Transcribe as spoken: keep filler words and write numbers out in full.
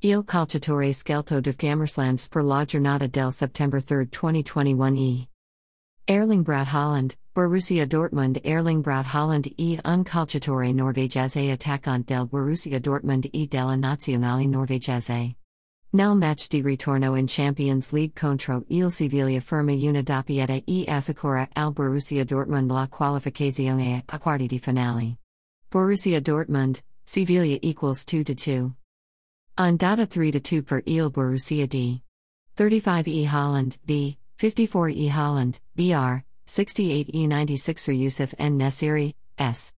Il calciatore scelto del Gamersland per la giornata del September third twenty twenty-one e. Erling Braut Haaland, Borussia Dortmund. Erling Braut Haaland e un calciatore norvegese attaccante del Borussia Dortmund e della Nazionale norvegese. Nel match di ritorno in Champions League contro il Siviglia firma una doppietta e assicura al Borussia Dortmund la qualificazione a quarti di finale. Borussia Dortmund, Siviglia equals two to two. Andata three to two per il Borussia d. thirty-five e Haaland, b. fifty-four e Haaland, br. sixty-eight e ninety-six er Yusuf N. Nesiri, s.